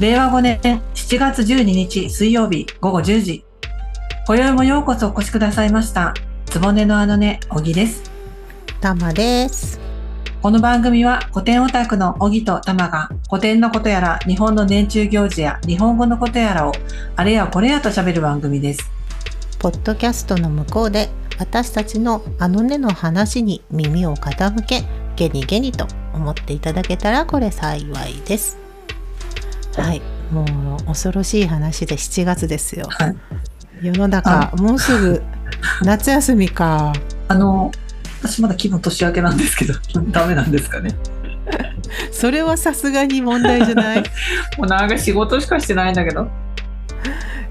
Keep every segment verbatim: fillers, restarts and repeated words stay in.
れいわごねんしちがつじゅうににち水曜日ごごじゅうじ、今宵もようこそお越しくださいました。つぼねのあのね、小木です。たまです。この番組は古典オタクの小木とたまが古典のことやら日本の年中行事や日本語のことやらをあれやこれやと喋る番組です。ポッドキャストの向こうで私たちのあのねの話に耳を傾け、ゲニゲニと思っていただけたらこれ幸いです。はい、もう恐ろしい話でしちがつですよ。はい、世の中もうすぐ夏休みか。あの私まだ気分年明けなんですけどダメなんですかねそれはさすがに問題じゃないもうなんか仕事しかしてないんだけど。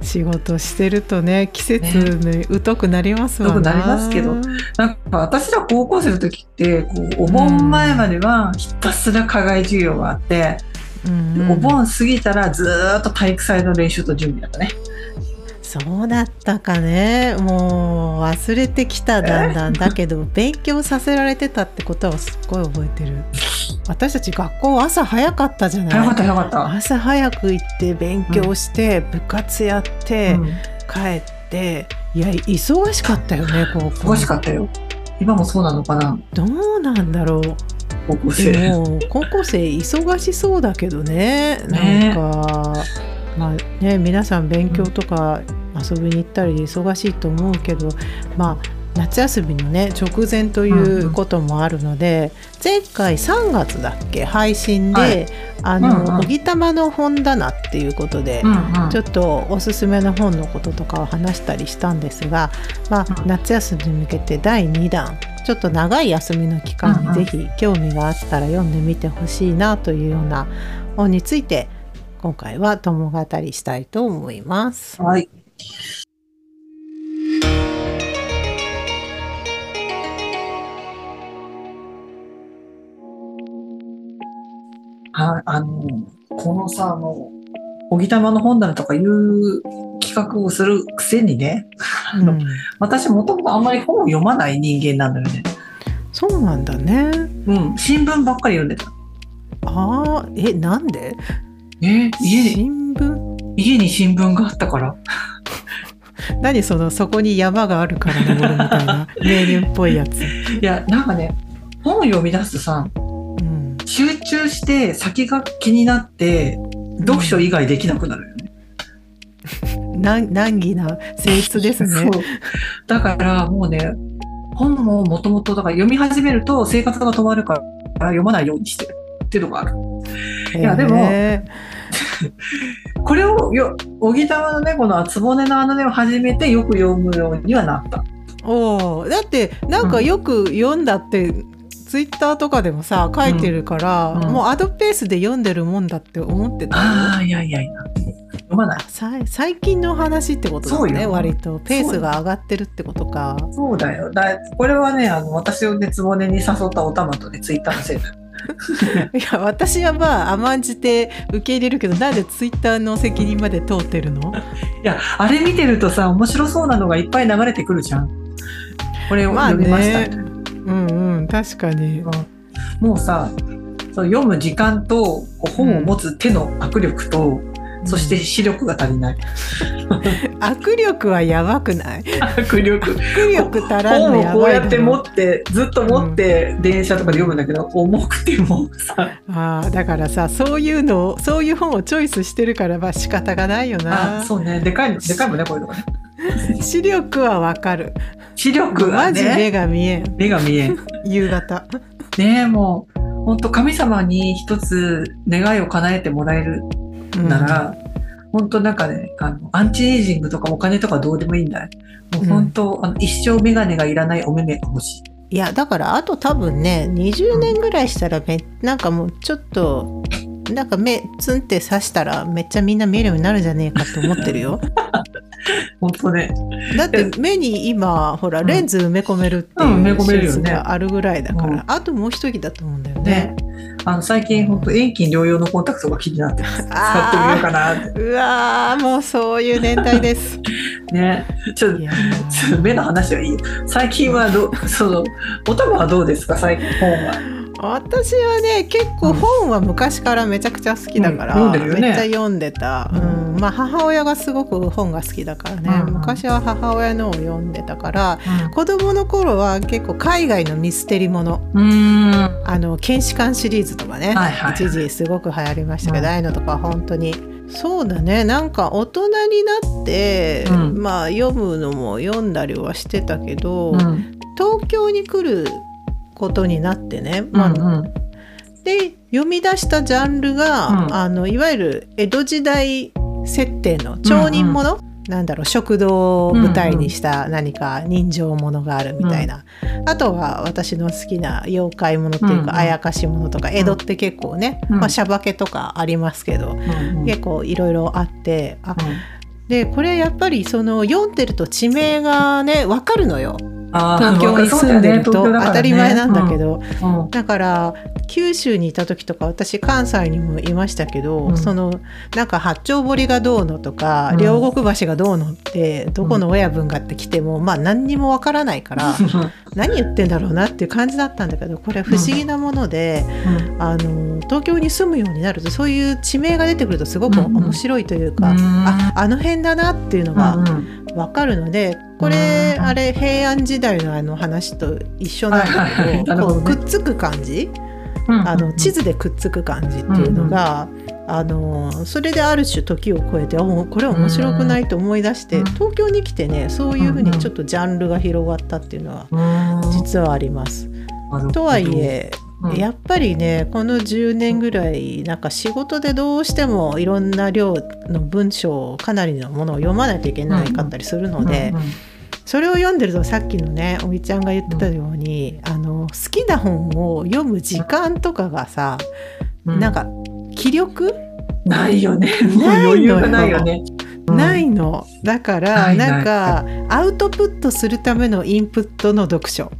仕事してるとね、季節に疎くなりますわな、ね、疎くなりますけど、なんか私ら高校生の時ってこうお盆前まではひたすら課外授業があって、うんうん、お盆過ぎたらずっと体育祭の練習と準備だったね。そうだったかね。もう忘れてきただんだんだけど勉強させられてたってことはすっごい覚えてる。私たち学校朝早かったじゃない。早かった早かった。朝早く行って勉強して、うん、部活やって、うん、帰って、いや忙しかったよね。高校忙しかったよ。今もそうなのかな。どうなんだろう。高校生も高校生忙しそうだけどね。なんか、ねまあね、皆さん勉強とか遊びに行ったり忙しいと思うけど、まあ、夏休みの、ね、直前ということもあるので、うん、前回さんがつだっけ配信で、はい、あの、うんうん、おぎたまの本棚っていうことで、うんうん、ちょっとおすすめの本のこととかを話したりしたんですが、まあ、夏休みに向けてだいにだん、ちょっと長い休みの期間にぜひ興味があったら読んでみてほしいなというような本について今回は共語りしたいと思います。はい。あ、あのこのさ、あの小木玉の本棚とかいう企画をするくせにね、うん、あの私もともとあんまり本を読まない人間なんだよね。そうなんだね。うん、新聞ばっかり読んでた。ああ、え、なんで？え家に新聞家に新聞があったから何そのそこに山があるから登るみたいな名言っぽいやつ。いやなんかね、本を読み出すとさ、うん、集中して先が気になって読書以外できなくなるよね、うん、な難儀な性質ですねそうだからもうね、本ももともとだから読み始めると生活が止まるから読まないようにしてるっていうのがある。いやでもこれをよ小木玉のね、このつぼねのあのねを始めてよく読むようにはなった。おお、だってなんかよく読んだって、うん、ツイッターとかでもさ書いてるから、うんうん、もうアドペースで読んでるもんだって思ってた。ああ、いやいやいや読まない。さ最近の話ってことだね。割とペースが上がってるってことか。そうだよ。だこれはね、あの私をねつぼねに誘ったおたまとねツイッターのせいだ。いや私はまあ甘んじて受け入れるけど、なんでツイッターの責任まで通ってるの？いやあれ見てるとさ、面白そうなのがいっぱい流れてくるじゃん。これを読みましたね。うんうん確かに、うん、もうさそう読む時間と本を持つ手の握力と、うん、そして視力が足りない握力はやばくない？握力握力足らんのやばい。本をこうやって持ってずっと持って、うん、電車とかで読むんだけど重くてもさあ、だからさそういうのをそういう本をチョイスしてるからまあ仕方がないよな。あそうね、でかいのでかいもんねこういうのがね視力はわかる。視力はねマジ目が見えん目が見えん夕方ねえ、もう本当神様に一つ願いを叶えてもらえるなら、うん本当なんかね、あのアンチエイジングとかお金とかどうでもいいんだよ。もう本当、うん、あの一生メガネがいらないお目目が欲しい。いやだからあと多分ねにじゅうねんぐらいしたらめなんかもうちょっとなんか目ツンって刺したらめっちゃみんな見えるようになるんじゃねえかと思ってるよ本当ね。だって目に今ほらレンズ埋め込めるっていう施設があるぐらいだから、うんうんね、あともう一人だと思うんだよね。ねあの最近本当遠近療養のコンタクトが気になってます。使ってみようかなって。うわもうそういう年代です。ね、ちょっと目の話はいい。最近はどそのお玉はどうですか最近本は。私はね結構本は昔からめちゃくちゃ好きだから、うんね、めっちゃ読んでた、うんうんまあ、母親がすごく本が好きだからね、うん、昔は母親のを読んでたから、うん、子供の頃は結構海外のミステリーもの、うん、あの検視官シリーズとかね、はいはい、一時すごく流行りましたけど、うん、ああいうのとか本当にそうだねなんか大人になって、うんまあ、読むのも読んだりはしてたけど、うん、東京に来ることになってね、まあうんうん、で読み出したジャンルが、うん、あのいわゆる江戸時代設定の町人もの、うんうん、なんだろう食堂を舞台にした何か人情ものがあるみたいな、うん、あとは私の好きな妖怪ものっていうか、うん、あやかしものとか江戸って結構ね、うんまあ、しゃばけとかありますけど、うんうん、結構いろいろあってあ、うん、でこれやっぱりその読んでると地名がね分かるのよ。東京に住んでると当たり前なんだけど、うんうん、だから九州にいた時とか私関西にもいましたけど、うん、そのなんか八丁堀がどうのとか、うん、両国橋がどうのってどこの親分がって来ても、うん、まあ何にもわからないから、うん、何言ってんだろうなっていう感じだったんだけどこれは不思議なもので、うんうん、あの東京に住むようになるとそういう地名が出てくるとすごく面白いというか、うん、あ、あの辺だなっていうのがわかるのでこれ、うん、あれ平安時代のあの話と一緒なんだけど、こうくっつく感じ、うん、あの地図でくっつく感じっていうのが、うん、あのそれである種時を超えておこれ面白くないと思い出して、うん、東京に来てねそういうふうにちょっとジャンルが広がったっていうのは実はあります、うん、とはいえやっぱりねこのじゅうねんぐらいなんか仕事でどうしてもいろんな量の文章をかなりのものを読まないといけないかったりするので、うんうんうんうん、それを読んでるとさっきのねおいちゃんが言ってたように、うん、あの好きな本を読む時間とかがさ、うん、なんか気力ないよねもう余裕がないよねないのだからなんかアウトプットするためのインプットの読書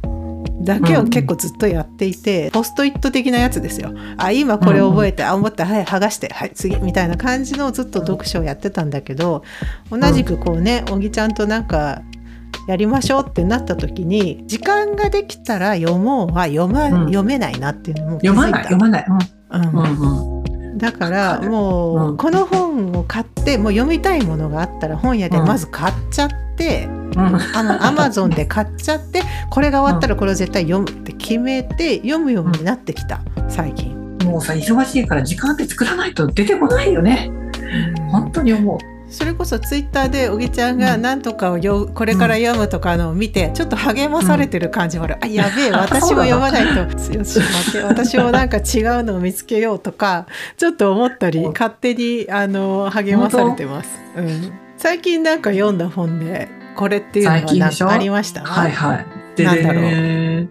だけを結構ずっとやっていて、うん、ポストイット的なやつですよ。あ今これ覚えて、うん、あ思ったはい剥がしてはい次みたいな感じのずっと読書をやってたんだけど同じくこうね小木ちゃんとなんかやりましょうってなった時に時間ができたら読もうは読ま、うん、読めないなっていうのも気づいた。読まない読まない、うんうんうん、だからもう、うん、この本を買ってもう読みたいものがあったら本屋でまず買っちゃって、うんアマゾンで買っちゃってこれが終わったらこれを絶対読むって決めて読むようになってきた最近。もうさ忙しいから時間って作らないと出てこないよね本当に思う。それこそツイッターでおぎちゃんが何とかをよ、うん、これから読むとかのを見てちょっと励まされてる感じもある、うん、あやべえ私も読まないとよし待て私もなんか違うのを見つけようとかちょっと思ったり勝手にあの励まされてます、うん、最近なんか読んだ本でこれっていうのはなんかありました。はいはい。なんだろう。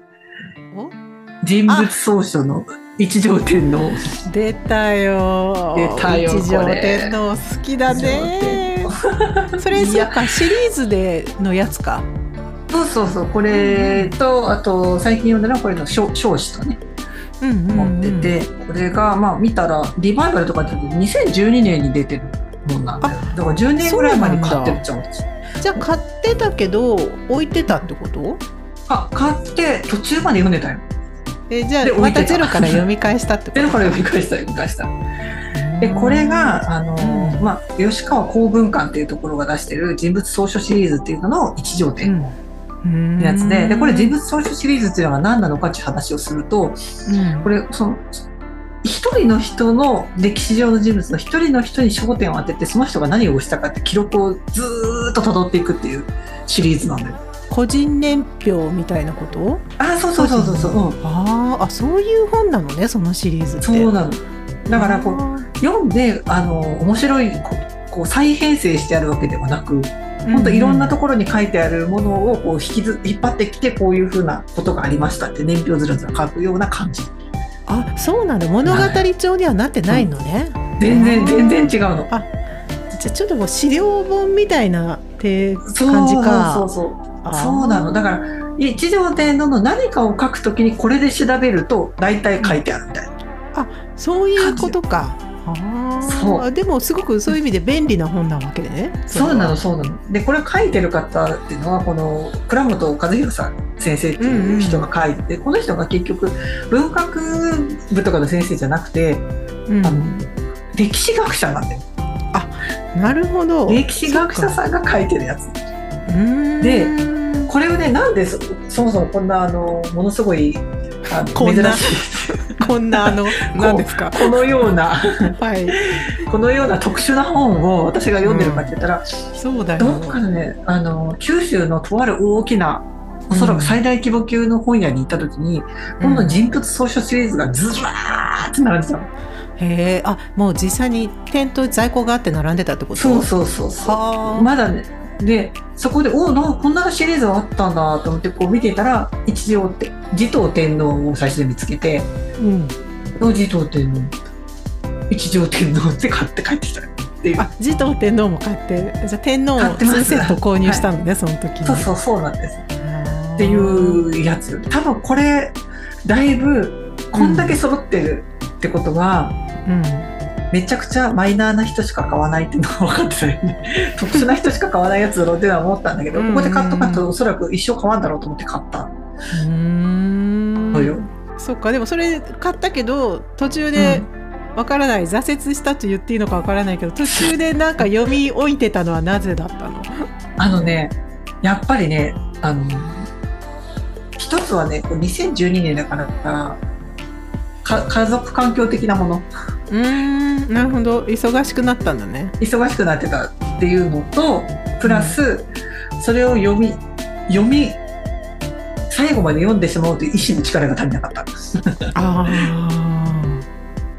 お？人物総書の一条天皇。出たよ。出たよ。一条天皇好きだね。それそうかシリーズでのやつか。そうそうそうこれとあと最近読んだのはこれの彰子とね、うんうんうん、持っててこれがまあ見たらリバイバルとかってにせんじゅうにねんに出てるもんなんだよ。だからじゅうねんぐらい前に買ってるっちゃうんですよ。じゃあ買ってたけど置いてたってこと？あ、買って途中まで読んでたよ。えじゃあまたゼロから読み返したってこと？ゼロから読み返した読み返した。でこれがあの、うんまあ、吉川公文館っていうところが出してる人物総書シリーズっていうのの一条点のやつで、うん、でこれ人物総書シリーズっていうのが何なのかっていう話をすると、うん、これその一人の人の歴史上の人物の一人の人に焦点を当ててその人が何をしたかって記録をずーっと辿っていくっていうシリーズなんだよ。個人年表みたいなこと？あそうそうそうそうそう、うん、ああそういう本なのねそのシリーズって。そうなのだからこう読んであの面白いこう、こう再編成してあるわけではなく本当いろんなところに書いてあるものをこう 引きず引っ張ってきてこういうふうなことがありましたって年表ずらずら書くような感じ。あ、そうなんだ。物語帳にはなってないのね。はい、全然全然違うの。あ、じゃあちょっともう資料本みたいなって感じか。そうそうそうそう。そうなの。だから一条天皇の何かを書くときにこれで調べると大体書いてあるみたいな。あ、そういうことか。あそうでもすごくそういう意味で便利な本なわけでね。そうなのそうなの。でこれ書いてる方っていうのはこの倉本和弘さん先生っていう人が書いて、うんうん、この人が結局文学部とかの先生じゃなくて、うん、あの歴史学者なんだよ。あなるほど。歴史学者さんが書いてるやつで、これをねなんで そ, そもそもこんなあのものすごいあのこんな珍しいこんなあの何ですか こ, このような、はい、このような特殊な本を私が読んでるかって言ったら、うん、そうだよどっかのねあの九州のとある大きなおそらく最大規模級の本屋に行った時に、うん、この人物総書シリーズがずらーって並んでたの。へー、あもう実際に店頭在庫があって並んでたってこと。そうそうそうそう。まだねでそこでおおこんなシリーズがあったんだと思ってこう見ていたら一条って持統天皇を最初で見つけて、うん、持統天皇一条天皇って買って帰ってきたっていう。あ持統天皇も買ってじゃあ天皇をにセット購入したのね、はい、その時に。そうそうそうなんですっていうやつ。多分これだいぶこんだけ揃ってるってことは、うんうんめちゃくちゃマイナーな人しか買わないっていうのは分かってたよね特殊な人しか買わないやつだろうっていうのは思ったんだけどここで買っとかとおそらく一生買わんだろうと思って買ったうーんそうよ。そっか。でもそれ買ったけど途中で分からない、うん、挫折したと言っていいのか分からないけど途中でなんか読み置いてたのはなぜだったのあのねやっぱりねあの一つはねにせんじゅうにねんだからか家族環境的なものうーんなるほど。忙しくなったんだね。忙しくなってたっていうのとプラス、うん、それを読み読み最後まで読んでしまうという意志の力が足りなかったあ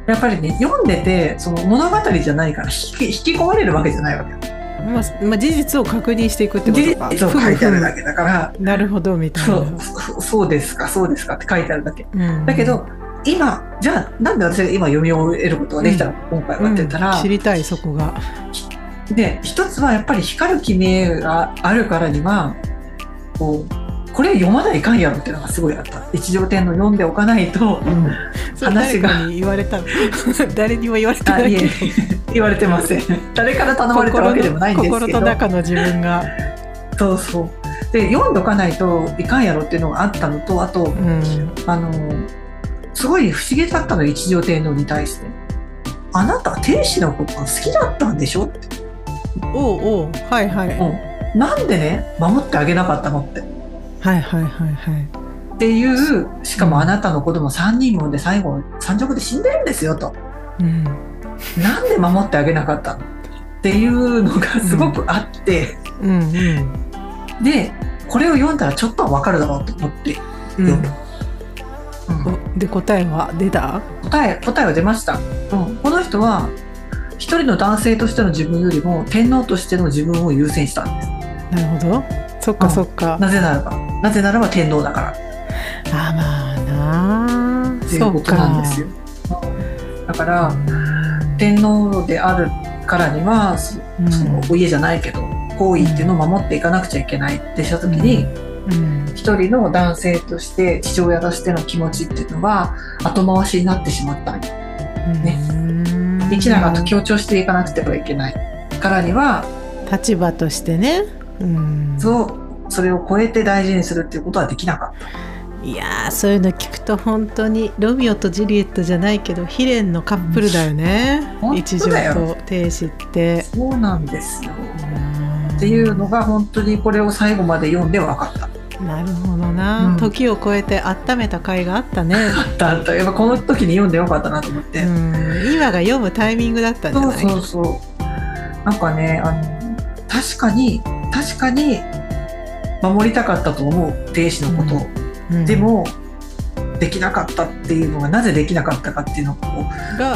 やっぱりね読んでてその物語じゃないから引き、引き込まれるわけじゃないわけよ。まあまあ、事実を確認していくってことか。事実を書いてあるだけだからなるほどみたいな。そう、そうですかそうですかって書いてあるだけ、うん、だけど今じゃあなんで私が今読み終えることができたの、うん、今回はってたら、うん、知りたいそこが。で一つはやっぱり光る記名があるからには こ, うこれ読まないかんやろっていうのがすごいあった。一条天皇読んでおかないと、うん、話が誰に言われた誰にも言われてないけど言われてません誰から頼まれたわけでもないんですけど心 の, 心の中の自分がそうそうで読んでおかないといかんやろっていうのがあったのとあと、うん、あのすごい不思議だったの一条天皇に対してあなた天使のことが好きだったんでしょっておうおうはいはい、うん、なんでね守ってあげなかったのってはいはいはいはいっていうしかもあなたの子供さんにんもで最後山賊で死んでるんですよと、うん、なんで守ってあげなかったのっていうのがすごくあって、うんうんうん、でこれを読んだらちょっとは分かるだろうと思って読む、うんうん、で答えは出た答え、答えは出ました、うん、この人は一人の男性としての自分よりも天皇としての自分を優先したんです。なるほどそっかそっか、うん、なぜならばなぜならば天皇だからあまあなっていうことなんですよ。だから天皇であるからにはそのお家じゃないけど皇位っていうのを守っていかなくちゃいけないってした時に、うんうんうん、一人の男性として父親としての気持ちっていうのは後回しになってしまったんよ、ね、うん一長と強調していかなくてはいけないからには立場としてね、うん、そうそれを超えて大事にするっていうことはできなかった。いやそういうの聞くと本当にロミオとジュリエットじゃないけど悲恋のカップルだよね、うん、一条と天使ってそうなんですよっていうのが本当にこれを最後まで読んで分かった。なるほどな、うん、時を超えて温めた甲斐があったね。あったあった。やっぱこの時に読んでよかったなと思って、うん、今が読むタイミングだったんじゃない。そうそうそうなんかねあの確かに確かに守りたかったと思う亭主のことを、うんうん、でもできなかったっていうのがなぜできなかったかっていうのをが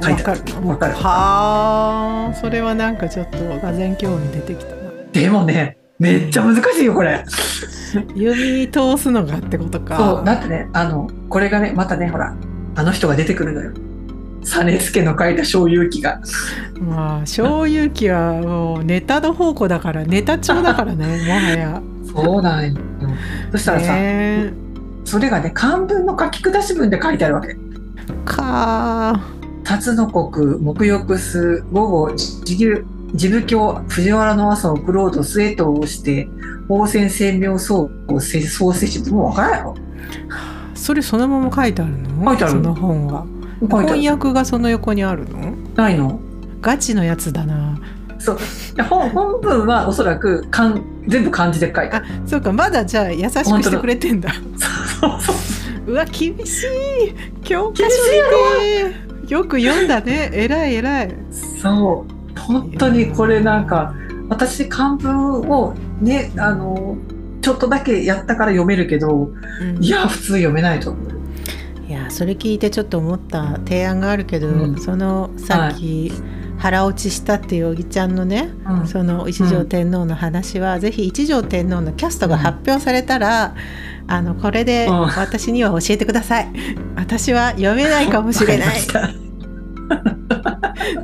分かるの分かるはーそれはなんかちょっとがぜん興味出てきたな。でもねめっちゃ難しいよこれ読み通すのがってことか。そうだってねあのこれがねまたねほらあの人が出てくるのよ実資の書いた小遊記がまあ小遊記はもうネタの宝庫だからネタ帳だからねもはやそうなんよ。そしたらさ、ね、それがね漢文の書き下し文で書いてあるわけか辰の刻、木浴す、午後、自部教、藤原の朝を送ろうと末藤をして、応戦専業創世、創世してもう分からないよ。それそのまま書いてあるの？書いてある。その本が。翻訳がその横にあるの？ないの。ガチのやつだな。そう。本、本文はおそらくかん全部漢字で書いてある。あ、そうか。まだじゃあ優しくしてくれてんだ。そうそうそう。うわ厳しい。教科書でよく読んだね。えらいえらい。そう本当にこれなんか私漢文をねあのちょっとだけやったから読めるけど、うん、いや普通読めないと思う。いやそれ聞いてちょっと思った提案があるけど、うん、そのさっき、はい、腹落ちしたっていうおぎちゃんのね、うん、その一条天皇の話は、うん、ぜひ一条天皇のキャストが発表されたら、うんあのこれで私には教えてください、うん、私は読めないかもしれない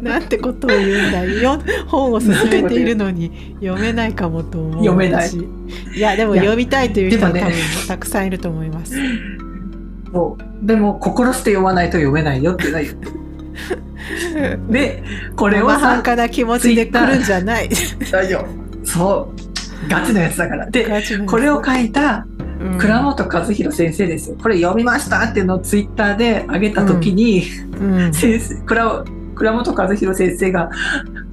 なんてことを言うんだよ。本を進めているのに読めないかもと思う。読めない。いやでも読みたいという人は多分たくさんいると思います。でもね、でも心して読まないと読めないよってないよでこれをさ半端な気持ちで来るんじゃない大丈夫。そうガチのやつだから。でこれを書いた倉本和弘先生ですよ。これ読みましたっていうのをツイッターで上げた時に、うんうん、先生 倉, 倉本和弘先生が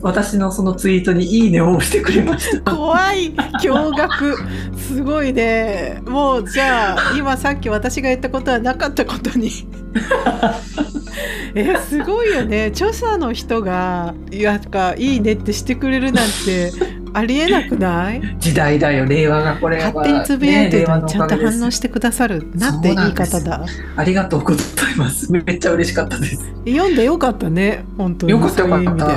私のそのツイートにいいねを押してくれました。怖い驚愕すごいね。もうじゃあ今さっき私が言ったことはなかったことにえすごいよね。著者の人が い, やかいいねってしてくれるなんてありえなくない？時代だよ。令和がこれは勝手につぶやいてるのにちゃんと反応してくださる、ね、なんて言い方だ。ありがとうございます。めっちゃ嬉しかったです。読んでよかったね本当に。よかったよかった。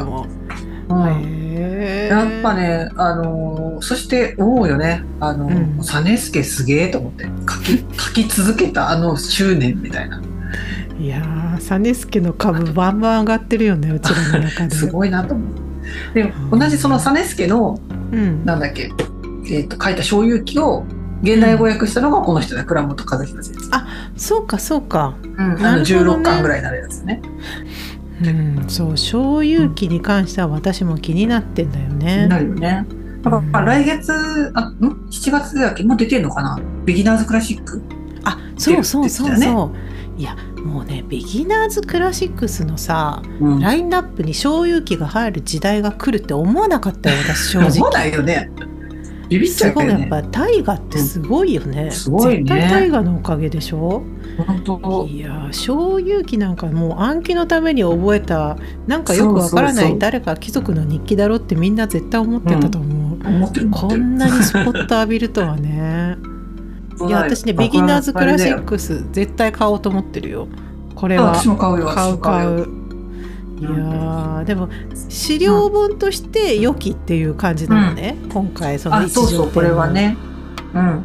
やっぱねあのそして思うよねあの、うん、実資すげえと思って書 き, 書き続けたあの執念みたいな。いやー実資の株バンバン上がってるよねうちらの中で。すごいなと思う。で同じその実資の、うん、なんだっけ、えー、と書いた小遊記を現代語訳したのがこの人だ、うん、倉本和弘先生。あそうかそうか、うん、あのじゅうろっかんぐらいになるやつね、うん、そう小遊記に関しては私も気になってんだよね、うん、なるよね。だから、うん、来月あんしちがつだっけもう出てるのかなビギナーズクラシック。あそうそうそうそういやもうねビギナーズクラシックスのさ、うん、ラインナップに小遊記が入る時代が来るって思わなかったよ私正直思わないよね。ビビっちゃうけどね。やっぱ大河ってすごいよね、うん、すごいね。絶対大河のおかげでしょ本当。いや小遊記なんかもう暗記のために覚えたなんかよくわからない。そうそうそう誰か貴族の日記だろってみんな絶対思ってたと思う、うん、思ってる思ってる。こんなにスポット浴びるとはねいや私ねビギナーズクラシックス絶対買おうと思ってるよこれは。私も買うよ。買う買う。いやでも資料本として良きっていう感じなのね、うん、今回その一条天皇。あそうそうこれはね、うん、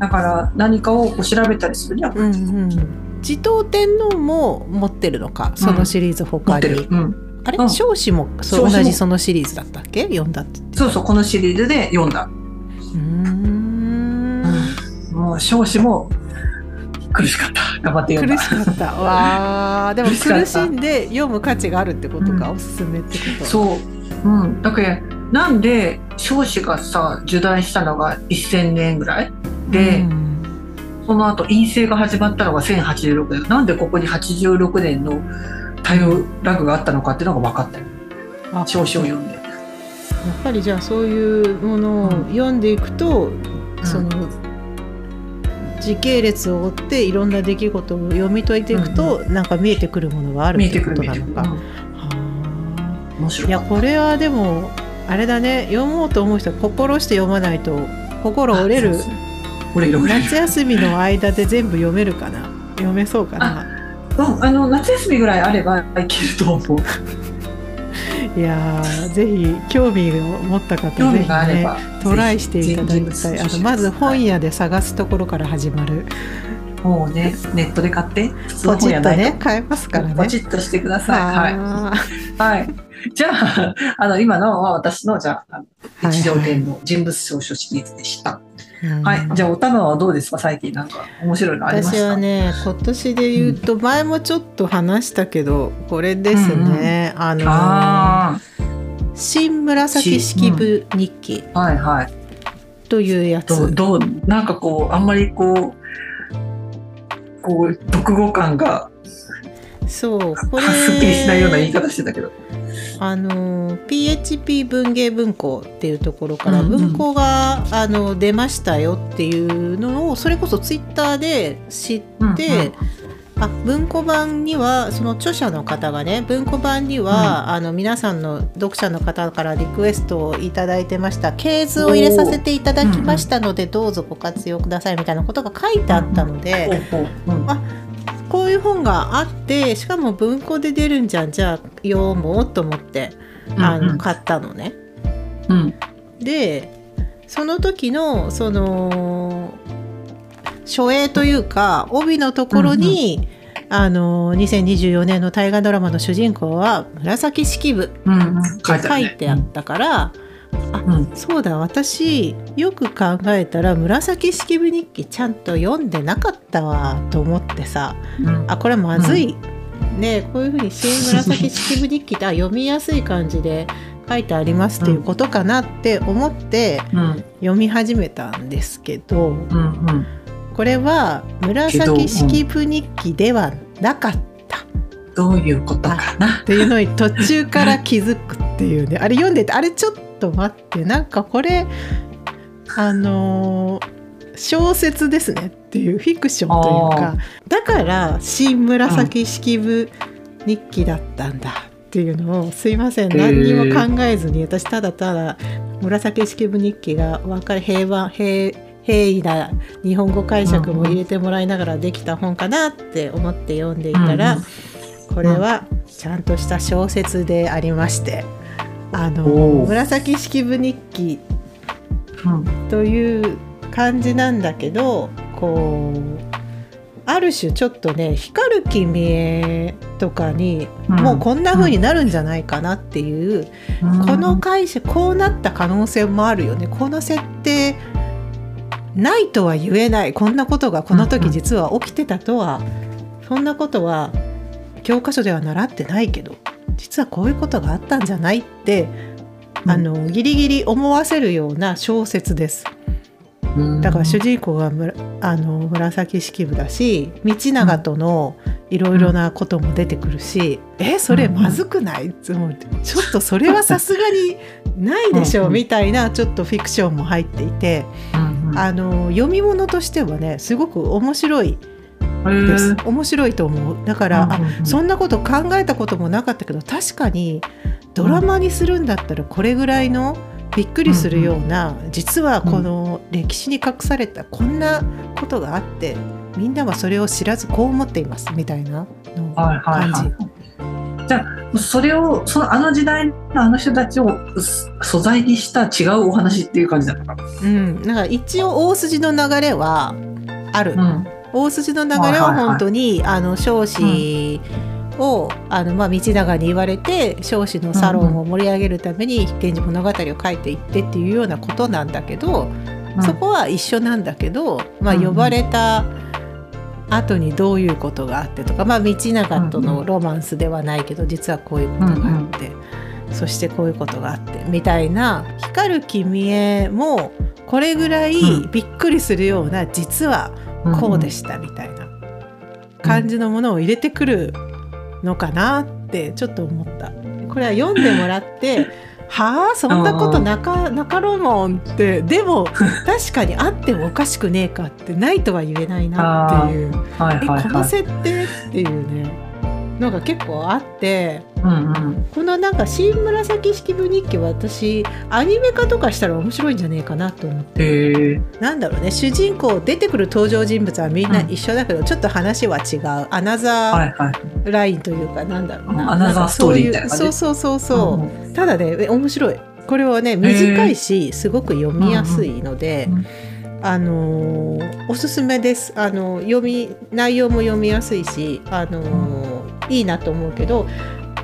だから何かを調べたりするじゃん、うんうん、持統天皇も持ってるのかそのシリーズ他に、うんうん、あれ彰子、うん、もそう同じそのシリーズだったっけ読んだって言ってた。そうそうこのシリーズで読んだ。もう彰子も苦しかった頑張って読んだ。苦しかったわーでも苦しんで読む価値があるってことがおすすめってこと、うん、そう、うん、だからなんで彰子がさ受断したのがせんねんぐらいで、うん、その後院政が始まったのがせんはちじゅうろくねんなんでここにはちじゅうろくねんの対応ラグがあったのかっていうのが分かったよ彰子を読んで。やっぱりじゃあそういうものを読んでいくと、うん、その、うん時系列を追っていろんな出来事を読み解いていくと、うんうん、なんか見えてくるものがあるってことなのか。は面白い。いやこれはでもあれだね読もうと思う人は心して読まないと心折れる。折れる折れる。夏休みの間で全部読めるかな読めそうかな。あ、あの夏休みぐらいあればいけると思ういやぜひ興味を持った方ぜひねトライしていただきたい。あのまず本屋で探すところから始まる。もうねネットで買ってポチッとね買えますからね。ポチッとしてください。はい、はい、じゃあ、 あの今のは私のじゃあ一条天皇人物小書シリーズでした。はいはい、じゃあおたまはどうですか、最近なんか面白いのありました？私はね、今年で言うと前もちょっと話したけど、うん、これですね、うん、あのあ新紫式部日記、うん、はいはいというやつ。どうどうなんかこうあんまりこうこう読後感がそうこれすっきりしないような言い方してたけど。あの ピーエイチピー 文芸文庫っていうところから文庫が、うんうん、あの出ましたよっていうのをそれこそツイッターで知って、うんうん、あ文庫版にはその著者の方がね文庫版には、うん、あの皆さんの読者の方からリクエストをいただいてました系図を入れさせていただきましたのでどうぞご活用くださいみたいなことが書いてあったので、うんうん、あこういう本があってしかも文庫で出るんじゃんじゃあ読もうと思ってあの、うんうん、買ったのね、うん、でその時のその書影というか帯のところに、うんうん、あのにせんにじゅうよねんの大河ドラマの主人公は紫式部って書いてあったから、うんうん、あ、うん、そうだ私よく考えたら紫式部日記ちゃんと読んでなかったわと思ってさ、うん、あこれまずい、うん、ねこういうふうに新紫式部日記って読みやすい感じで書いてありますということかなって思って読み始めたんですけど、うんうんうんこれは紫式部日記ではなかった。どういうことかなっていうのに途中から気づくっていうね。あれ読んでてあれちょっと待ってなんかこれあのー、小説ですねっていうフィクションというかだから新紫式部日記だったんだっていうのをすいません何にも考えずに私ただただ紫式部日記が分かる平和平平易な日本語解釈も入れてもらいながらできた本かなって思って読んでいたら、これはちゃんとした小説でありまして、あの紫式部日記という感じなんだけど、こうある種ちょっとね光る君へとかにもうこんな風になるんじゃないかなっていう、この解釈こうなった可能性もあるよね。この設定ないとは言えないこんなことがこの時実は起きてたとは、うん、そんなことは教科書では習ってないけど実はこういうことがあったんじゃないって、うん、あのギリギリ思わせるような小説です、うん、だから主人公はむらあの紫式部だし道長とのいろいろなことも出てくるし、うん、えそれまずくない、うん、ちょっとそれはさすがにないでしょうみたいなちょっとフィクションも入っていて、うんあの読み物としてはねすごく面白いです面白いと思うだから、うんうんうん、あそんなこと考えたこともなかったけど確かにドラマにするんだったらこれぐらいのびっくりするような、うんうん、実はこの歴史に隠されたこんなことがあってみんなはそれを知らずこう思っていますみたいなの感じ、はいはいはい、じゃあそれをそのあの時代のあの人たちを素材にした違うお話っていう感じなのかな、うん、なんか一応大筋の流れはある、うん、大筋の流れは本当に、はいはいはい、あの彰子を、うんあのまあ、道長に言われて彰子のサロンを盛り上げるために「源氏物語」を書いていってっていうようなことなんだけど、うん、そこは一緒なんだけど、まあ、呼ばれた、うん後にどういうことがあってとか、まあ、道長とのロマンスではないけど、うん、実はこういうことがあって、うん、そしてこういうことがあってみたいな光る君へもこれぐらいびっくりするような、うん、実はこうでしたみたいな感じのものを入れてくるのかなってちょっと思った。これは読んでもらってはあそんなことなかなかろうもんってでも確かにあってもおかしくねえかってないとは言えないなっていう、はいはいはい、この設定っていうねのが結構あって、うんうん、このなんか新紫式部日記は私アニメ化とかしたら面白いんじゃねえかなと思って、えー、なんだろうね主人公出てくる登場人物はみんな一緒だけど、うん、ちょっと話は違うアナザーラインというか、はいはい、なんだろうなアナザーストーリーみたいな感じそうそうそうそう、うん、ただね面白いこれはね短いし、えー、すごく読みやすいので、うんうんあのー、おすすめです、あのー、読み内容も読みやすいし、あのーうん、いいなと思うけど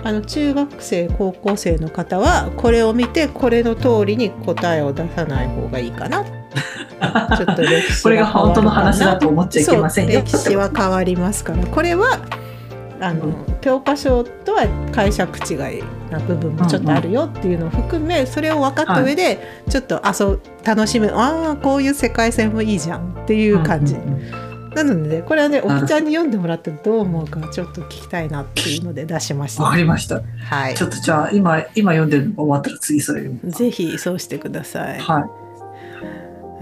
あの中学生高校生の方はこれを見てこれの通りに答えを出さない方がいいかなっちょっと歴史これが本当の話だと思っちゃいけませんよ。歴史は変わりますから、これはあの、うん、教科書とは解釈違いな部分もちょっとあるよっていうのを含め、うんうん、それを分かった上で、はい、ちょっとあそう楽しむ、ああこういう世界線もいいじゃんっていう感じ、うんうんうん、なのでこれはね、おきちゃんに読んでもらってどう思うかちょっと聞きたいなっていうので出しました。わかりました、はい、ちょっとじゃあ 今, 今読んでるのが終わったら次それ読む。ぜひそうしてください。はい。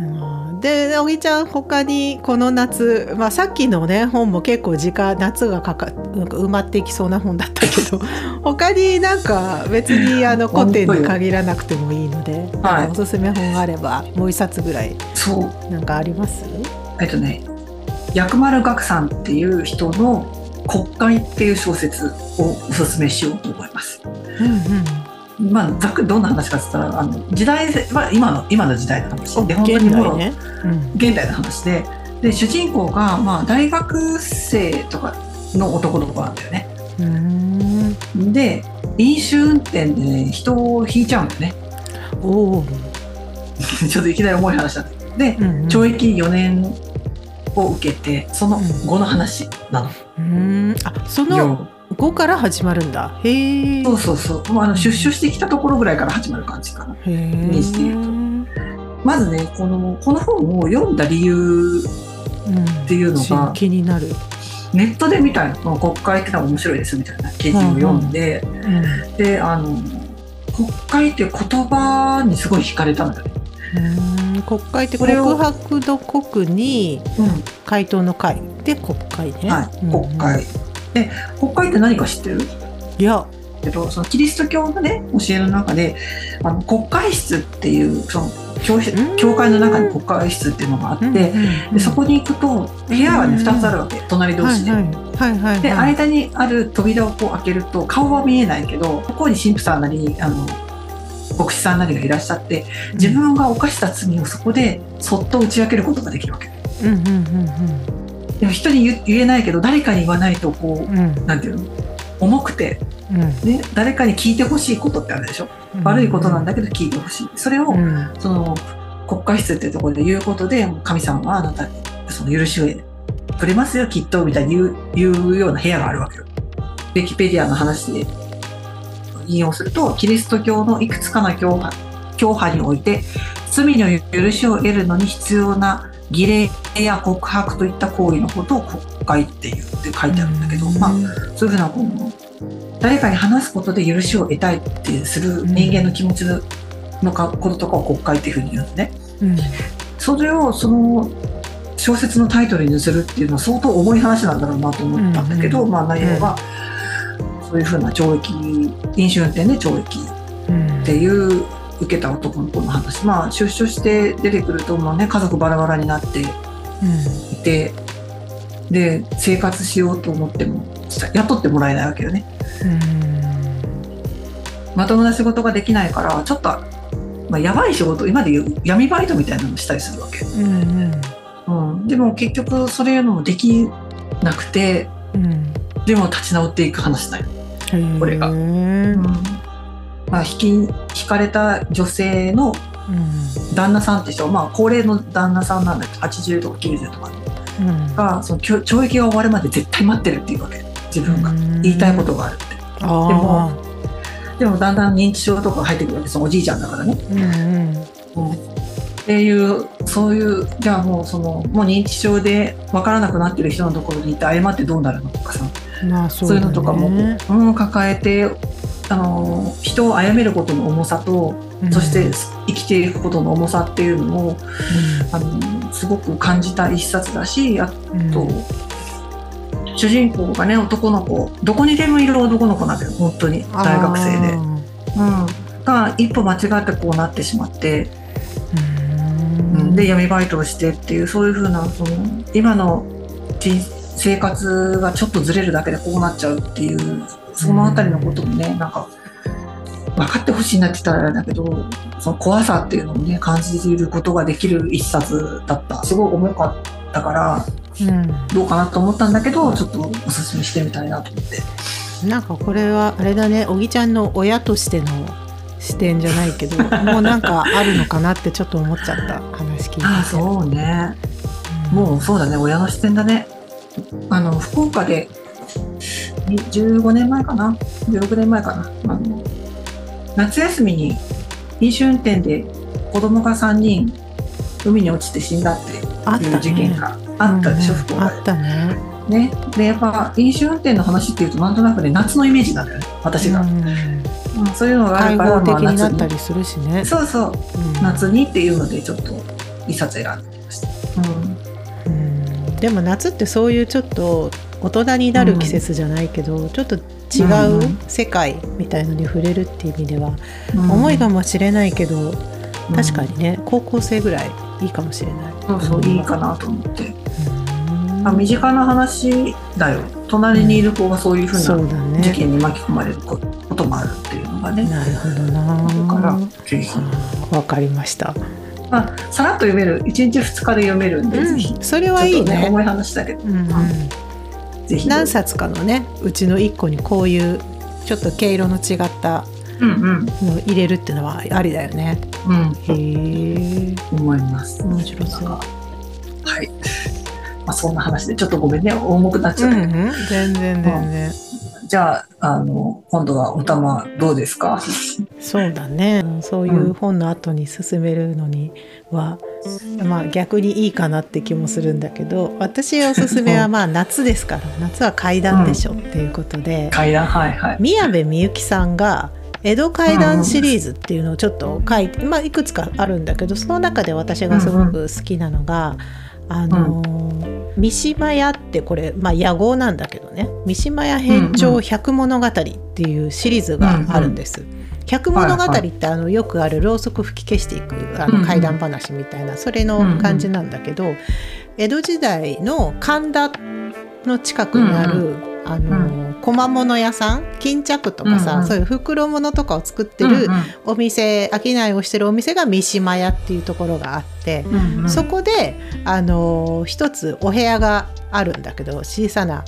うん、で小木ちゃん他にこの夏、まあ、さっきのね本も結構時間夏がかかなんか埋まっていきそうな本だったけど他になんか別にあの古典に限らなくてもいいので、はい、おすすめ本があればもう一冊ぐらいなんかあります？えっとね、薬丸岳さんっていう人の国会っていう小説をおすすめしようと思います。うんうん、まあ、ざっくりどんな話かって言ったら、あの時代は今の今の時代の話で、本当にもう現代の話で、で主人公がまあ大学生とかの男の子なんだよね。うーん、で飲酒運転で、ね、人を引いちゃうんだよね。おちょっといきなり重い話だった。で、うんうん、懲役よねんを受けて、その後の話なの。うーん、あ、その後から始まるんだ。へえ。そうそうそう。もうあの出所してきたところぐらいから始まる感じかな。へえ。にしていると。まずね、このこの本を読んだ理由っていうのが、うん、気になる。ネットで見たの、この国会ってのは面白いですみたいな記事を読んで、うんうん、であの国会っていう言葉にすごい惹かれたんだね。うん、国会って告白の国に回答の会で国会ね。はい、うん、国会。で国会って何か知ってる？いや、けどそのキリスト教のね教えの中で、あの国会室っていうその 教, 教会の中に国会室っていうのがあって、でそこに行くと部屋はねふたつあるわけ、隣同士で、はいはいはい、で間にある扉をこう開けると顔は見えないけど、ここに神父さんなりあの牧師さんなりがいらっしゃって、自分が犯した罪をそこでそっと打ち明けることができるわけ。うんうんうんうん。でも人に 言, 言えないけど、誰かに言わないとこう、うん、なんていうの重くて、うんね、誰かに聞いてほしいことってあるでしょ、うん、悪いことなんだけど聞いてほしい、それを、うん、その国会室っていうところで言うことで、神様はあなたにその許しをくれますよきっとみたいに言 う, 言うような部屋があるわけよ。ウィキペディアの話で引用すると、キリスト教のいくつかの教 派, 教派において罪の許しを得るのに必要な儀礼や告白といった行為のことを国会っていうって書いてあるんだけど、まあ、そういうふうなこう誰かに話すことで許しを得たいってする人間の気持ちのこととかを国会っていうふうに言うんでね、うん、それをその小説のタイトルにするっていうのは相当重い話なんだろうなと思ったんだけど、うんうん、まあ、内容がそういうふうな懲役、飲酒運転で懲役っていう受けた男の子の話、まあ、出所して出てくるともうね家族バラバラになっていて、うん、で生活しようと思っても雇ってもらえないわけよね、うん、まともな仕事ができないから、ちょっと、まあ、やばい仕事、今で言う闇バイトみたいなのしたりするわけ、うんうんうん、でも結局それのもできなくて、うん、でも立ち直っていく話だよ、うん、これが、うん、まあ、引き引かれた女性の旦那さんって人は、まあ、高齢の旦那さんなんだけどはちじゅうとかきゅうじゅうとかが、うん、その懲役が終わるまで絶対待ってるっていうわけ、自分が言いたいことがあるって。でもでもだんだん認知症とか入ってくるわけ、そのおじいちゃんだからね、うんうんうん、っていうそういうじゃあもうそのもう認知症で分からなくなってる人のところにいて謝ってどうなるのとかさ、まあ そ, うね、そういうのとかも、うん、抱えて。あの人を殺めることの重さと、うん、そして生きていくことの重さっていうのを、うん、あのすごく感じた一冊だし、あと、うん、主人公がね男の子、どこにでもいる男の子なんだよ本当に大学生で、うん、が一歩間違ってこうなってしまって、うん、で闇バイトをしてっていう、そういうふうなその今の生活がちょっとずれるだけでこうなっちゃうっていう、そのあたりのこともね、なんか分かってほしいなって言ったらあれだけど、その怖さっていうのをね感じることができる一冊だった。すごい重かったから、うん、どうかなと思ったんだけど、ちょっとおすすめしてみたいなと思って。なんかこれはあれだね、小木ちゃんの親としての視点じゃないけどもうなんかあるのかなってちょっと思っちゃった話聞いて。ああそうね、うん、もうそうだね、親の視点だね。あの福岡でじゅうごねんまえかなじゅうろくねんまえかな、あの夏休みに飲酒運転で子供がさんにん海に落ちて死んだっていう事件があったでしょ、福岡で。あったね。ね、でやっぱ飲酒運転の話っていうとなんとなくね夏のイメージなんだよね、私が、うんうん、そういうのがあるから、対応的になったりするしね。そうそう、うん、夏にっていうのでちょっと一冊選んでました、うんうん、でも夏ってそういうちょっと大人になる季節じゃないけど、うん、ちょっと違う世界みたいのに触れるっていう意味では、うん、思いがもしれないけど、うん、確かにね高校生ぐらいいいかもしれない。そうそう、いいかなと思って。あ、身近な話だよ。隣にいる子がそういうふうな事件に巻き込まれることもあるっていうのがね、うん、そうだね、なるほどな。だからぜひ、わかりました。まあ、さらっと読める、いちにちふつかで読めるんで、うん、ぜひ。それはいいね、ちょっとね重い話だけど、うんうん、ぜひ何冊かのねうちのいっこにこういうちょっと毛色の違ったのを入れるっていうのはありだよね、うんうん、へえ、思います。面白そう。はい、まあ、そんな話でちょっとごめんね、重くなっちゃったけど、うんうん、全然全然、うん、じゃあ、 あの今度はおたまどうですか？そうだね、そういう本の後に進めるのには、うん、まあ、逆にいいかなって気もするんだけど、私おすすめはまあ夏ですから夏は怪談でしょっていうことで、うん、怪談、はいはい、宮部みゆきさんが江戸怪談シリーズっていうのをちょっと書いて、まあ、いくつかあるんだけど、その中で私がすごく好きなのが、うん、あのーうん三島屋ってこれ、まあ、野号なんだけどね、三島屋編長百物語っていうシリーズがあるんです、うんうん、百物語ってあのよくあるろうそく吹き消していくあの怪談話みたいな、それの感じなんだけど、うんうん、江戸時代の神田の近くにある、うんうん、あの小間物屋さん、巾着とかさ、うんうん、そういう袋物とかを作ってるお店、商いをしてるお店が三島屋っていうところがあって、うんうん、そこであの一つお部屋があるんだけど、小さな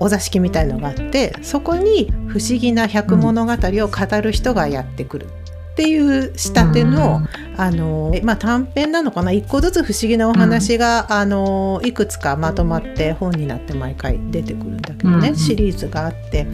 お座敷みたいのがあって、そこに不思議な百物語を語る人がやってくるっていう仕立ての、うん、あのまあ、短編なのかな、一個ずつ不思議なお話が、うん、あのいくつかまとまって本になって毎回出てくるんだけどね、うん、シリーズがあって、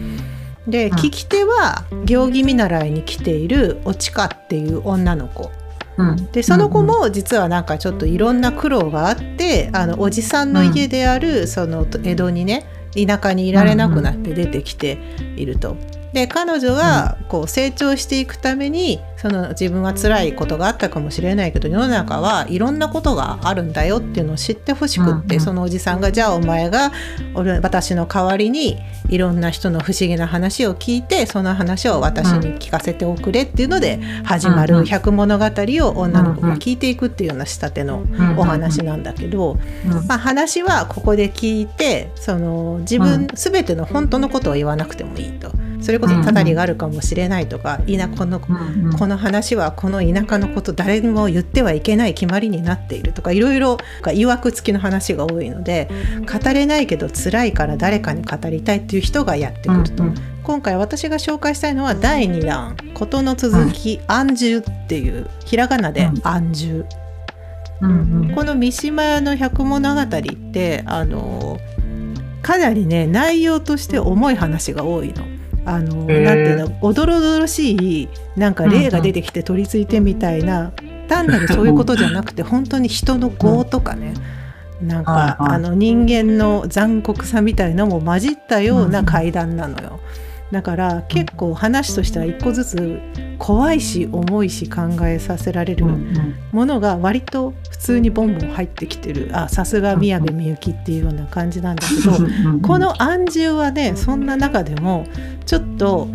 で聞き手は行儀見習いに来ているおちかっていう女の子、うん、でその子も実はなんかちょっといろんな苦労があって、あのおじさんの家であるその江戸にね、田舎にいられなくなって出てきていると。で彼女はこう成長していくために、その自分は辛いことがあったかもしれないけど世の中はいろんなことがあるんだよっていうのを知ってほしくって、そのおじさんがじゃあお前が俺私の代わりにいろんな人の不思議な話を聞いてその話を私に聞かせておくれっていうので始まる百物語を女の子が聞いていくっていうような仕立てのお話なんだけど、まあ、話はここで聞いて、その自分全ての本当のことを言わなくてもいいと。それこそたたりがあるかもしれないとか、田舎の、この話はこの田舎のこと誰にも言ってはいけない決まりになっているとか、いろいろいわくつきの話が多いので、語れないけど辛いから誰かに語りたいっていう人がやってくると。今回私が紹介したいのはだいにだん、ことの続き安住っていう、ひらがなで安住。この三島屋の百物語ってあのかなりね内容として重い話が多いの。あのなんていうの、おどろどろしいなんか霊が出てきて取り付いてみたいな、単なるそういうことじゃなくて本当に人の業とかね、なんかあの人間の残酷さみたいのも混じったような怪談なのよ。だから結構話としては一個ずつ怖いし重いし考えさせられるものが割と普通にボンボン入ってきてる、あ、さすが宮部みゆきっていうような感じなんだけど、この安住はねそんな中でもちょっと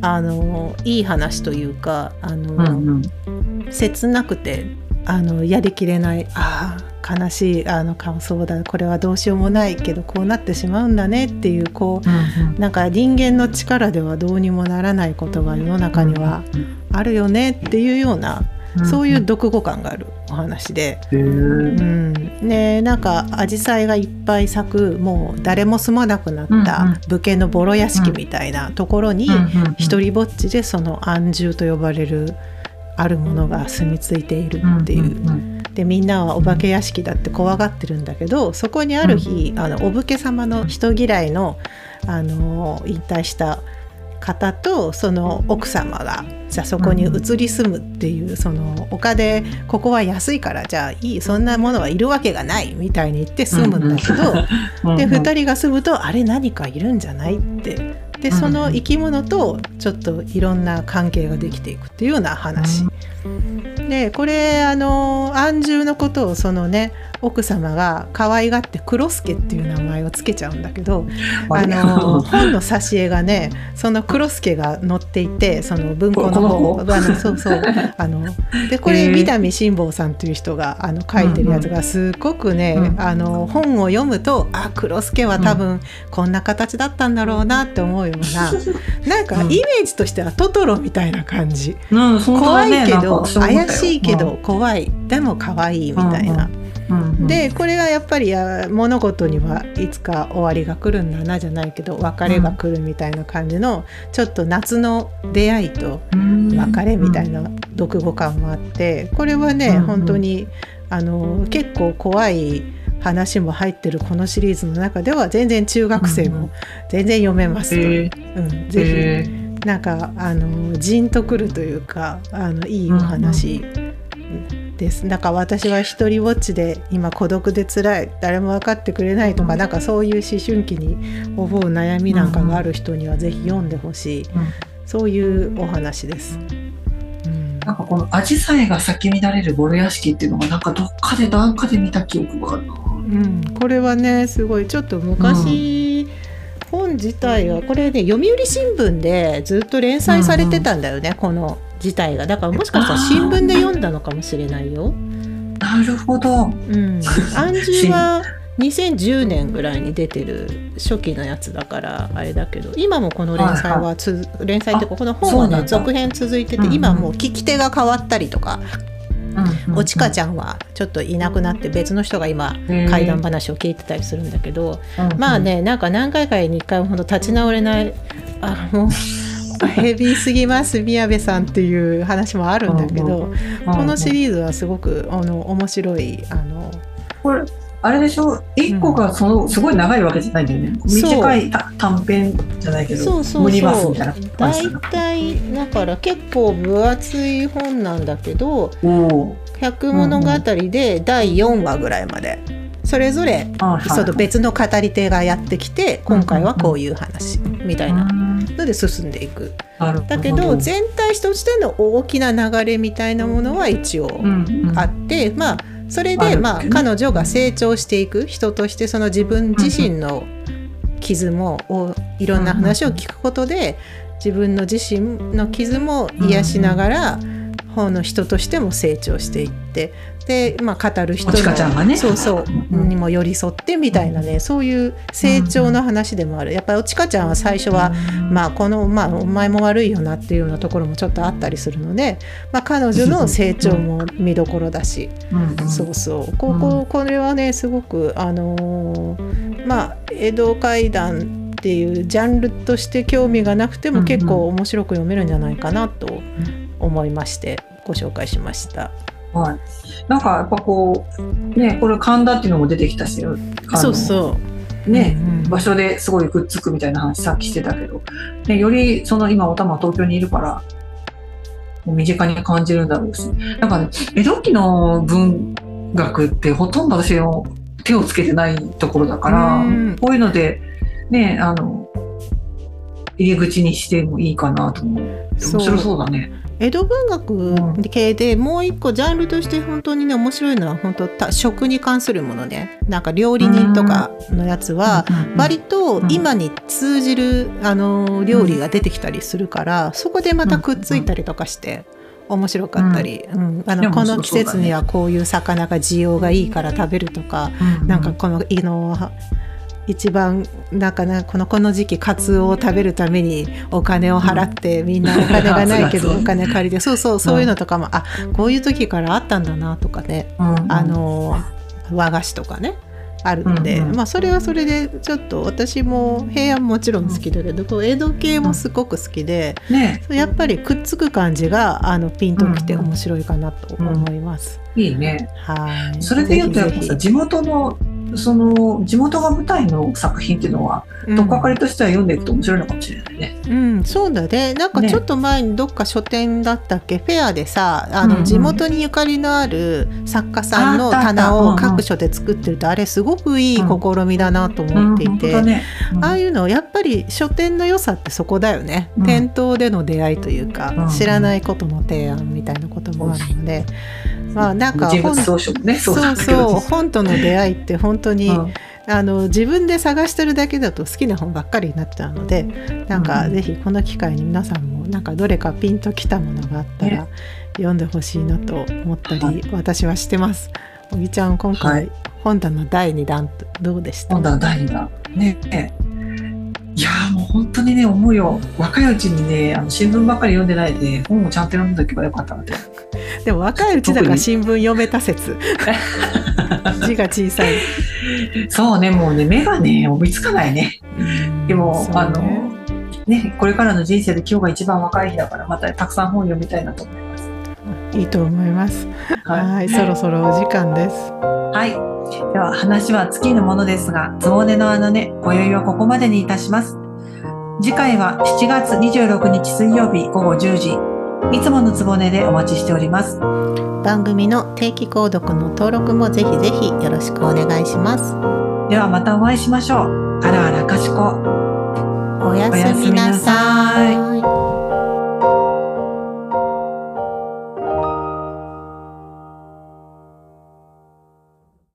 あのいい話というか、あの切なくてあのやりきれない、ああ悲しいあの感想だ、これはどうしようもないけどこうなってしまうんだねっていう、こう、うんうん、なんか人間の力ではどうにもならないことが世の中にはあるよねっていうようなそういう読後感があるお話で、うんね、なんか紫陽花がいっぱい咲くもう誰も住まなくなった武家のボロ屋敷みたいなところに一人ぼっちでその安住と呼ばれるあるものが住み着いているっていうで、みんなはお化け屋敷だって怖がってるんだけど、そこにある日あのお武家様の人嫌いの、あのー、引退した方とその奥様がじゃあそこに移り住むっていう、その丘でここは安いからじゃあいい、そんなものはいるわけがないみたいに言って住むんだけど、でふたりが住むとあれ何かいるんじゃないって、でその生き物とちょっといろんな関係ができていくっていうような話で、これあの安住のことをそのね奥様が可愛がって黒助っていう名前をつけちゃうんだけど、あの本の挿絵がねその黒助が載っていて、その文庫の方あのそうそうあのでこれ三谷辛坊さんという人があの書いてるやつがすごくね、うんうん、あの本を読むとあ黒助は多分こんな形だったんだろうなって思うような、うん、なんかイメージとしてはトトロみたいな感じ、うん、怖いけど怪しいけど怖い、うん、でも可愛いみたいな、うんうんうん、でこれがやっぱりや物事にはいつか終わりが来るんだなじゃないけど別れが来るみたいな感じの、うん、ちょっと夏の出会いと別れみたいな読後感もあって、これはね、うんうん、本当にあの結構怖い話も入ってるこのシリーズの中では全然中学生も全然読めます、うんうん、ぜひ、えー、なんかあのジンとくるというかあのいいお話、うんうんです。なんか私は一人ぼっちで今孤独で辛い、誰も分かってくれないとか、なんかそういう思春期に思う悩みなんかがある人にはぜひ読んでほしい、うん、そういうお話です、うん、なんかこの紫陽花が咲き乱れるボロ屋敷っていうのがなんかどっかでなんかで見た記憶があるな、うん、これはねすごいちょっと昔、うん、本自体はこれね読売新聞でずっと連載されてたんだよね、うん、この自体がだからもしかしたら新聞で読んだのかもしれないよ。なるほど、うん、安住はにせんじゅうねんぐらいに出てる初期のやつだからあれだけど、今もこの連載はつ、はいはい、連載っていうかこの本は、ね、続編続いてて、うんうん、今もう聞き手が変わったりとか、うんうん、おちかちゃんはちょっといなくなって別の人が今怪談話を聞いてたりするんだけど、うん、まあねなんか何回かにいっかいほど立ち直れない、あもうヘビーすぎます宮部さんっていう話もあるんだけど、このシリーズはすごくあの面白い。あのこれあれでしょ、いっこがその、うん、すごい長いわけじゃないんだよね、短い短編じゃないけどそうそうそうムニバースみたいな大体だから結構分厚い本なんだけど、うん、百物語でだいよんわぐらいまでそれぞれその別の語り手がやってきて今回はこういう話みたいなので進んでいく。だけど全体としての大きな流れみたいなものは一応あって、まあそれでまあ彼女が成長していく人としてその自分自身の傷もいろんな話を聞くことで自分の自身の傷も癒しながら方の人としても成長していってで、まあ、語る人の、ね、そうそうにも寄り添ってみたいなね、そういう成長の話でもある。やっぱりおちかちゃんは最初は、まあこのまあ、お前も悪いよなっていうようなところもちょっとあったりするので、まあ、彼女の成長も見どころだし、そうそうこここれはねすごくあのー、まあ江戸怪談っていうジャンルとして興味がなくても結構面白く読めるんじゃないかなと思いましてご紹介しました、はい、なんかやっぱこうねこれ神田っていうのも出てきたし、そうそうね、うんうん、場所ですごいくっつくみたいな話さっきしてたけど、ね、よりその今おたま東京にいるから身近に感じるんだろうし、なんかね江戸期の文学ってほとんど私の手をつけてないところだから、うん、こういうのでねあの入り口にしてもいいかなと思う。面白そうだね。江戸文学系でもう一個ジャンルとして本当にね面白いのは本当食に関するものね、なんか料理人とかのやつは割と今に通じるあの料理が出てきたりするから、そこでまたくっついたりとかして面白かったり、うんうん、あのこの季節にはこういう魚が需要がいいから食べるとか、なんかこの胃の一番なんかな こ, のこの時期カツオを食べるためにお金を払って、うん、みんなお金がないけどお金借りてそうそうそういうのとかも、うん、あこういう時からあったんだなとかね、うんうん、あの和菓子とかねあるので、うんうんまあ、それはそれでちょっと私も平安ももちろん好きだけど、うん、江戸系もすごく好きで、うんね、やっぱりくっつく感じがあのピンときて面白いかなと思います、うんうん、いいねはいそれで言うとやっぱさ地元のその地元が舞台の作品っていうのはどっかかりとしては読んでいくと面白いのかもしれないね、うんうん、そうだねなんかちょっと前にどっか書店だったっけ、ね、フェアでさあの地元にゆかりのある作家さんの棚を各所で作ってるとあれすごくいい試みだなと思っていて、うんうんねうん、ああいうのやっぱり書店の良さってそこだよね、うん、店頭での出会いというか、うん、知らないことの提案みたいなこともあるので、うんまあ、なんか本、そうそう本との出会いって本当本当に、うん、あの自分で探してるだけだと好きな本ばっかりになっちゃうのでなんかぜひこの機会に皆さんもなんかどれかピンときたものがあったら読んでほしいなと思ったり私はしてます。小木ちゃん今回、はい、本棚のだいにだんどうでした？本棚のだいにだん、ね、いやもう本当にね思うよ若いうちにねあの新聞ばっかり読んでないで本をちゃんと読んでおけばよかったなってでも若いうちだから新聞読めた説字が小さいそうねもうね目がね追いつかないねでも、ね、あのねこれからの人生で今日が一番若い日だからまたたくさん本読みたいなと思いますいいと思いますはい、はい、そろそろお時間ですはいでは話は尽きぬものですがつぼねのあのね今宵はここまでにいたします。次回はしちがつにじゅうろくにち水曜日ごごじゅうじいつものつぼねでお待ちしております。番組の定期購読の登録もぜひぜひよろしくお願いします。ではまたお会いしましょう。あらあらかしこおやすみなさい。